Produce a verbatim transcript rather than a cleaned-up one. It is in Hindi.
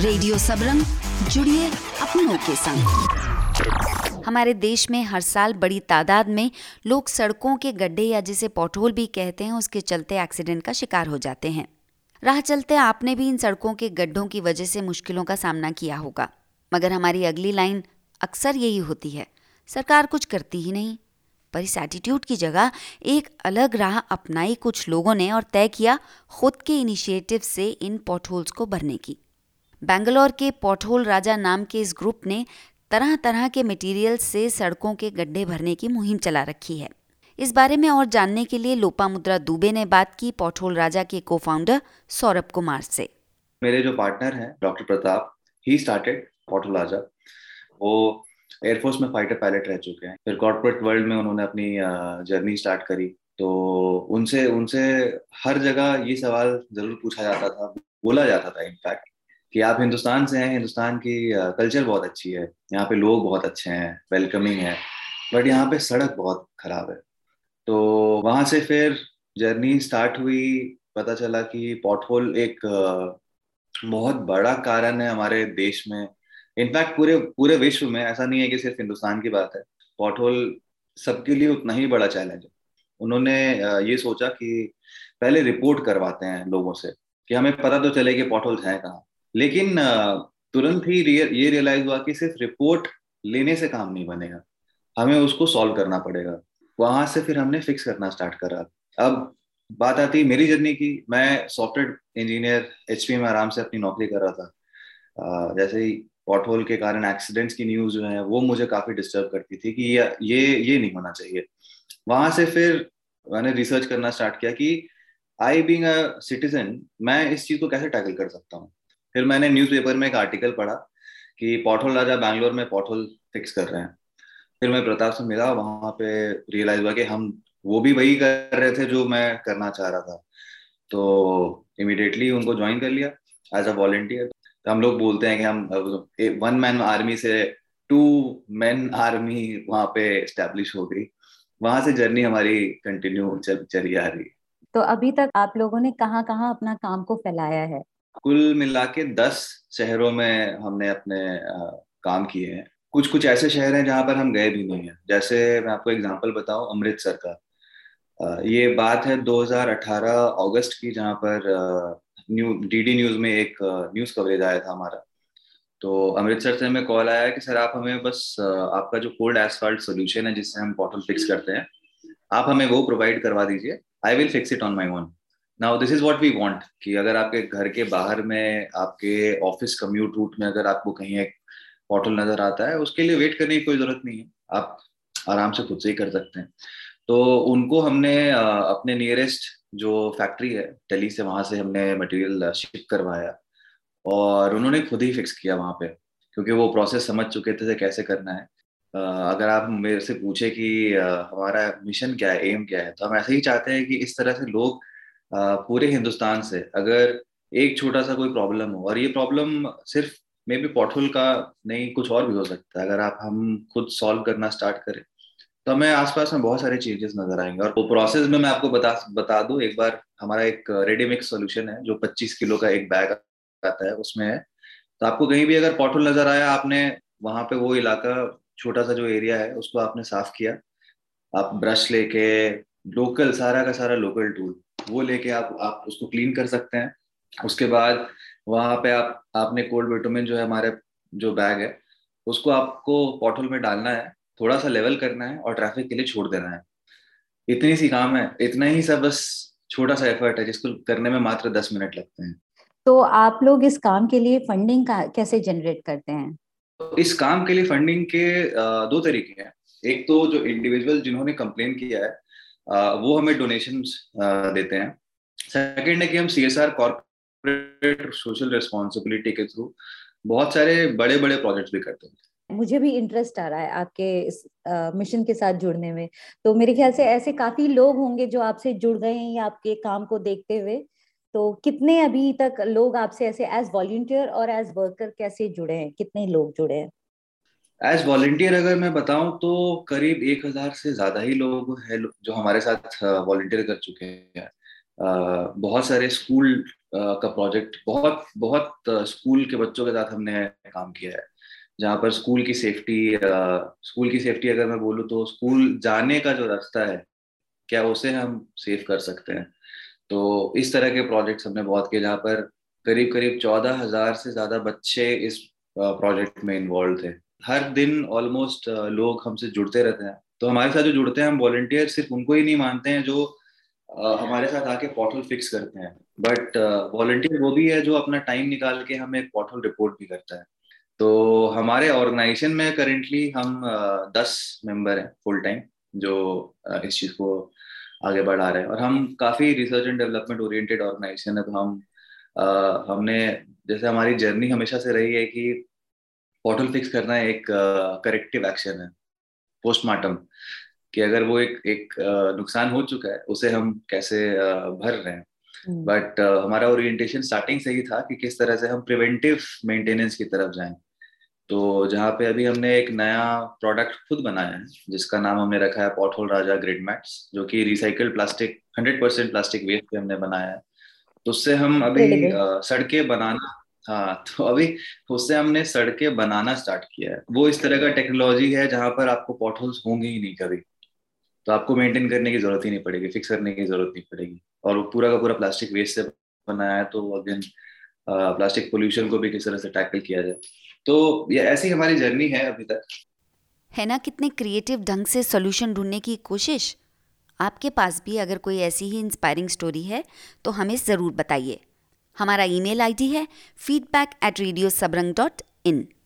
रेडियो सबरंग, जुड़िए अपनों के संग। हमारे देश में हर साल बड़ी तादाद में लोग सड़कों के गड्ढे या जिसे पॉटहोल भी कहते हैं उसके चलते एक्सीडेंट का शिकार हो जाते हैं। राह चलते आपने भी इन सड़कों के गड्ढों की वजह से मुश्किलों का सामना किया होगा, मगर हमारी अगली लाइन अक्सर यही होती है, सरकार कुछ करती ही नहीं। पर इस एटीट्यूड की जगह एक अलग राह अपनाई कुछ लोगों ने और तय किया खुद के इनिशिएटिव से इन पॉटहोल्स को भरने की। बेंगलोर के पॉटहोल राजा नाम के इस ग्रुप ने तरह तरह के मटेरियल से सड़कों के गड्ढे भरने की मुहिम चला रखी है। इस बारे में और जानने के लिए लोपा मुद्रा दुबे ने बात की पॉटहोल राजा के को फाउंडर सौरभ कुमार से। मेरे जो पार्टनर हैं doctor Pratap, he started pothole Raja. वो एयरफोर्स में फाइटर पायलट रह चुके हैं, फिर कॉर्पोरेट वर्ल्ड में उन्होंने अपनी जर्नी स्टार्ट करी। तो उनसे उनसे हर जगह ये सवाल जरूर पूछा जाता था, बोला जाता था इनफैक्ट कि आप हिंदुस्तान से हैं, हिंदुस्तान की कल्चर बहुत अच्छी है, यहाँ पे लोग बहुत अच्छे हैं, वेलकमिंग है, बट यहाँ पे सड़क बहुत खराब है। तो वहाँ से फिर जर्नी स्टार्ट हुई, पता चला कि पॉटहोल एक बहुत बड़ा कारण है हमारे देश में, इनफैक्ट पूरे पूरे विश्व में। ऐसा नहीं है कि सिर्फ हिंदुस्तान की बात है, पॉटहोल सबके लिए उतना ही बड़ा चैलेंज है। उन्होंने ये सोचा कि पहले रिपोर्ट करवाते हैं लोगों से कि हमें पता तो चले कि पॉटहोल्स हैं कहाँ, लेकिन तुरंत ही ये रियलाइज हुआ कि सिर्फ रिपोर्ट लेने से काम नहीं बनेगा, हमें उसको सॉल्व करना पड़ेगा। वहां से फिर हमने फिक्स करना स्टार्ट करा। अब बात आती मेरी जर्नी की। मैं सॉफ्टवेयर इंजीनियर एचपी में आराम से अपनी नौकरी कर रहा था। जैसे ही पॉटहोल के कारण एक्सीडेंट्स की न्यूज जो है वो मुझे काफी डिस्टर्ब करती थी कि ये ये ये नहीं होना चाहिए। वहां से फिर मैंने रिसर्च करना स्टार्ट किया कि आई बीइंग अ सिटीजन मैं इस चीज को कैसे टैकल कर सकता हूँ। फिर मैंने न्यूज़पेपर में एक आर्टिकल पढ़ा कि पॉटहोल राजा बैंगलोर में पॉटहोल फिक्स कर रहे हैं। फिर मैं प्रताप से मिला, वहां पे रियलाइज हुआ कि हम वो भी वही कर रहे थे जो मैं करना चाह रहा था। तो इमिडिएटली उनको ज्वाइन कर लिया एज अ वॉलंटियर। हम लोग बोलते हैं कि हम वन मैन आर्मी से टू मैन आर्मी वहाँ पे एस्टैब्लिश हो गई। वहां से जर्नी हमारी कंटिन्यू चली आ रही है। तो अभी तक आप लोगों ने कहाँ कहाँ अपना काम को फैलाया है? कुल मिला के दस शहरों में हमने अपने आ, काम किए हैं। कुछ कुछ ऐसे शहर हैं जहाँ पर हम गए भी नहीं हैं। जैसे मैं आपको एग्जाम्पल बताऊँ अमृतसर का। आ, ये बात है दो हज़ार अठारह अगस्त की, जहाँ पर आ, न्यू डीडी न्यूज में एक न्यूज कवरेज आया था हमारा। तो अमृतसर से हमें कॉल आया कि सर आप हमें बस आपका जो कोल्ड एसफाल्ट सोल्यूशन है जिससे हम पॉटहोल फिक्स करते हैं, आप हमें वो प्रोवाइड करवा दीजिए। I will fix it on my own. Now this is what we want कि अगर आपके घर के बाहर में, आपके ऑफिस कम्यूट रूट में अगर आपको कहीं एक पॉटहोल नजर आता है, उसके लिए वेट करने की कोई जरूरत नहीं है, आप आराम से खुद से ही कर सकते हैं। तो उनको हमने अपने नियरेस्ट जो फैक्ट्री है दिल्ली से, वहां से हमने मटेरियल शिप करवाया और उन्होंने खुद ही फिक्स किया वहां पे, क्योंकि वो प्रोसेस समझ चुके थे कैसे करना है। अगर आप मेरे से पूछे कि हमारा मिशन क्या है, एम क्या है, तो हम ऐसे ही चाहते हैं कि इस तरह से लोग पूरे हिंदुस्तान से, अगर एक छोटा सा कोई प्रॉब्लम हो, और ये प्रॉब्लम सिर्फ मे बी पॉटहोल का नहीं, कुछ और भी हो सकता है, अगर आप हम खुद सॉल्व करना स्टार्ट करें तो हमें आसपास में बहुत सारे चेंजेस नजर आएंगे। और वो प्रोसेस में मैं आपको बता बता दूं, एक बार हमारा एक रेडी मिक्स सोल्यूशन है जो पच्चीस किलो का एक बैग आता है, उसमें है तो आपको कहीं भी अगर पॉटहोल नजर आया, आपने वहां पे वो इलाका, छोटा सा जो एरिया है, उसको आपने साफ किया, आप ब्रश लेके लोकल सारा का सारा लोकल टूल वो लेके आप आप उसको क्लीन कर सकते हैं। उसके बाद वहां पे आप आपने कोल्ड विटामिन जो है हमारे जो बैग है उसको आपको पॉटहोल में डालना है, थोड़ा सा लेवल करना है और ट्रैफिक के लिए छोड़ देना है। इतनी सी काम है, इतना ही सा बस छोटा सा एफर्ट है जिसको करने में मात्र दस मिनट लगते हैं। तो आप लोग इस काम के लिए फंडिंग का कैसे जनरेट करते हैं? इस काम के लिए फंडिंग के दो तरीके हैं। एक तो जो इंडिविजुअल जिन्होंने कंप्लेन किया है वो हमें डोनेशंस देते हैं। सेकेंड है कि हम C S R corporate social responsibility के थ्रू बहुत सारे बड़े बड़े प्रोजेक्ट भी करते हैं। मुझे भी इंटरेस्ट आ रहा है आपके इस आ, मिशन के साथ जुड़ने में। तो मेरे ख्याल से ऐसे काफी लोग होंगे जो आपसे जुड़ गए हैं या आपके काम को देखते हुए। तो कितने अभी तक लोग आपसे ऐसे एज वॉलंटियर और एज वर्कर कैसे जुड़े हैं, कितने लोग जुड़े हैं? एज वॉलंटियर अगर मैं बताऊं तो करीब एक हजार से ज्यादा ही लोग हैं जो हमारे साथ वॉलंटियर कर चुके हैं। बहुत सारे स्कूल का प्रोजेक्ट बहुत बहुत स्कूल के बच्चों के साथ हमने काम किया है, जहाँ पर स्कूल की सेफ्टी स्कूल की सेफ्टी अगर मैं बोलूँ तो स्कूल जाने का जो रास्ता है क्या उसे हम सेफ कर सकते हैं। तो इस तरह के प्रोजेक्ट्स हमने बहुत किए, जहाँ पर करीब करीब चौदह हजार से ज्यादा बच्चे इस प्रोजेक्ट में इन्वॉल्व थे। हर दिन ऑलमोस्ट लोग हमसे जुड़ते रहते हैं, तो हमारे साथ जो जुड़ते हैं हम वॉलंटियर सिर्फ उनको ही नहीं मानते हैं जो Uh, हमारे साथ आके पोर्टल फिक्स करते हैं, बट वॉलंटियर uh, वो भी है जो अपना टाइम निकाल के हमें एक पोर्टल रिपोर्ट भी करता है। तो हमारे ऑर्गेनाइजेशन में करेंटली हम uh, दस मेंबर हैं फुल टाइम जो uh, इस चीज को आगे बढ़ा रहे हैं, और हम काफी research and development oriented organisation है। तो हम uh, हमने जैसे हमारी जर्नी हमेशा से रही है कि पोर्टल फिक्स करना एक करेक्टिव uh, एक्शन है, पोस्टमार्टम, कि अगर वो एक एक नुकसान हो चुका है उसे हम कैसे भर रहे हैं। बट हमारा ओरिएंटेशन स्टार्टिंग से ही था कि किस तरह से हम प्रिवेंटिव मेंटेनेंस की तरफ जाएं। तो जहाँ पे अभी हमने एक नया प्रोडक्ट खुद बनाया है जिसका नाम हमने रखा है पोथोल राजा ग्रिडमैट्स, जो कि recycle plastic hundred percent plastic waste पे हमने बनाया है। तो उससे हम अभी सड़कें बनाना हाँ तो अभी उससे हमने सड़कें बनाना स्टार्ट किया है। वो इस तरह का टेक्नोलॉजी है जहाँ पर आपको पॉटहोल्स होंगे ही नहीं कभी, तो आपको मेंटेन करने की जरूरत ही नहीं पड़ेगी, फिक्स करने की जरूरत नहीं पड़ेगी। और वो पूरा का पूरा प्लास्टिक वेस्ट से बनाया है, तो अगेन प्लास्टिक पोल्यूशन को भी किस तरह से टैकल किया जाए। तो ये ऐसी हमारी जर्नी है अभी तक, है ना। कितने क्रिएटिव ढंग से सोल्यूशन ढूंढने की कोशिश। आपके पास भी अगर कोई ऐसी ही इंस्पायरिंग स्टोरी है तो हमें ज़रूर बताइए। हमारा ईमेल आईडी है feedback at radio Sabrang dot in.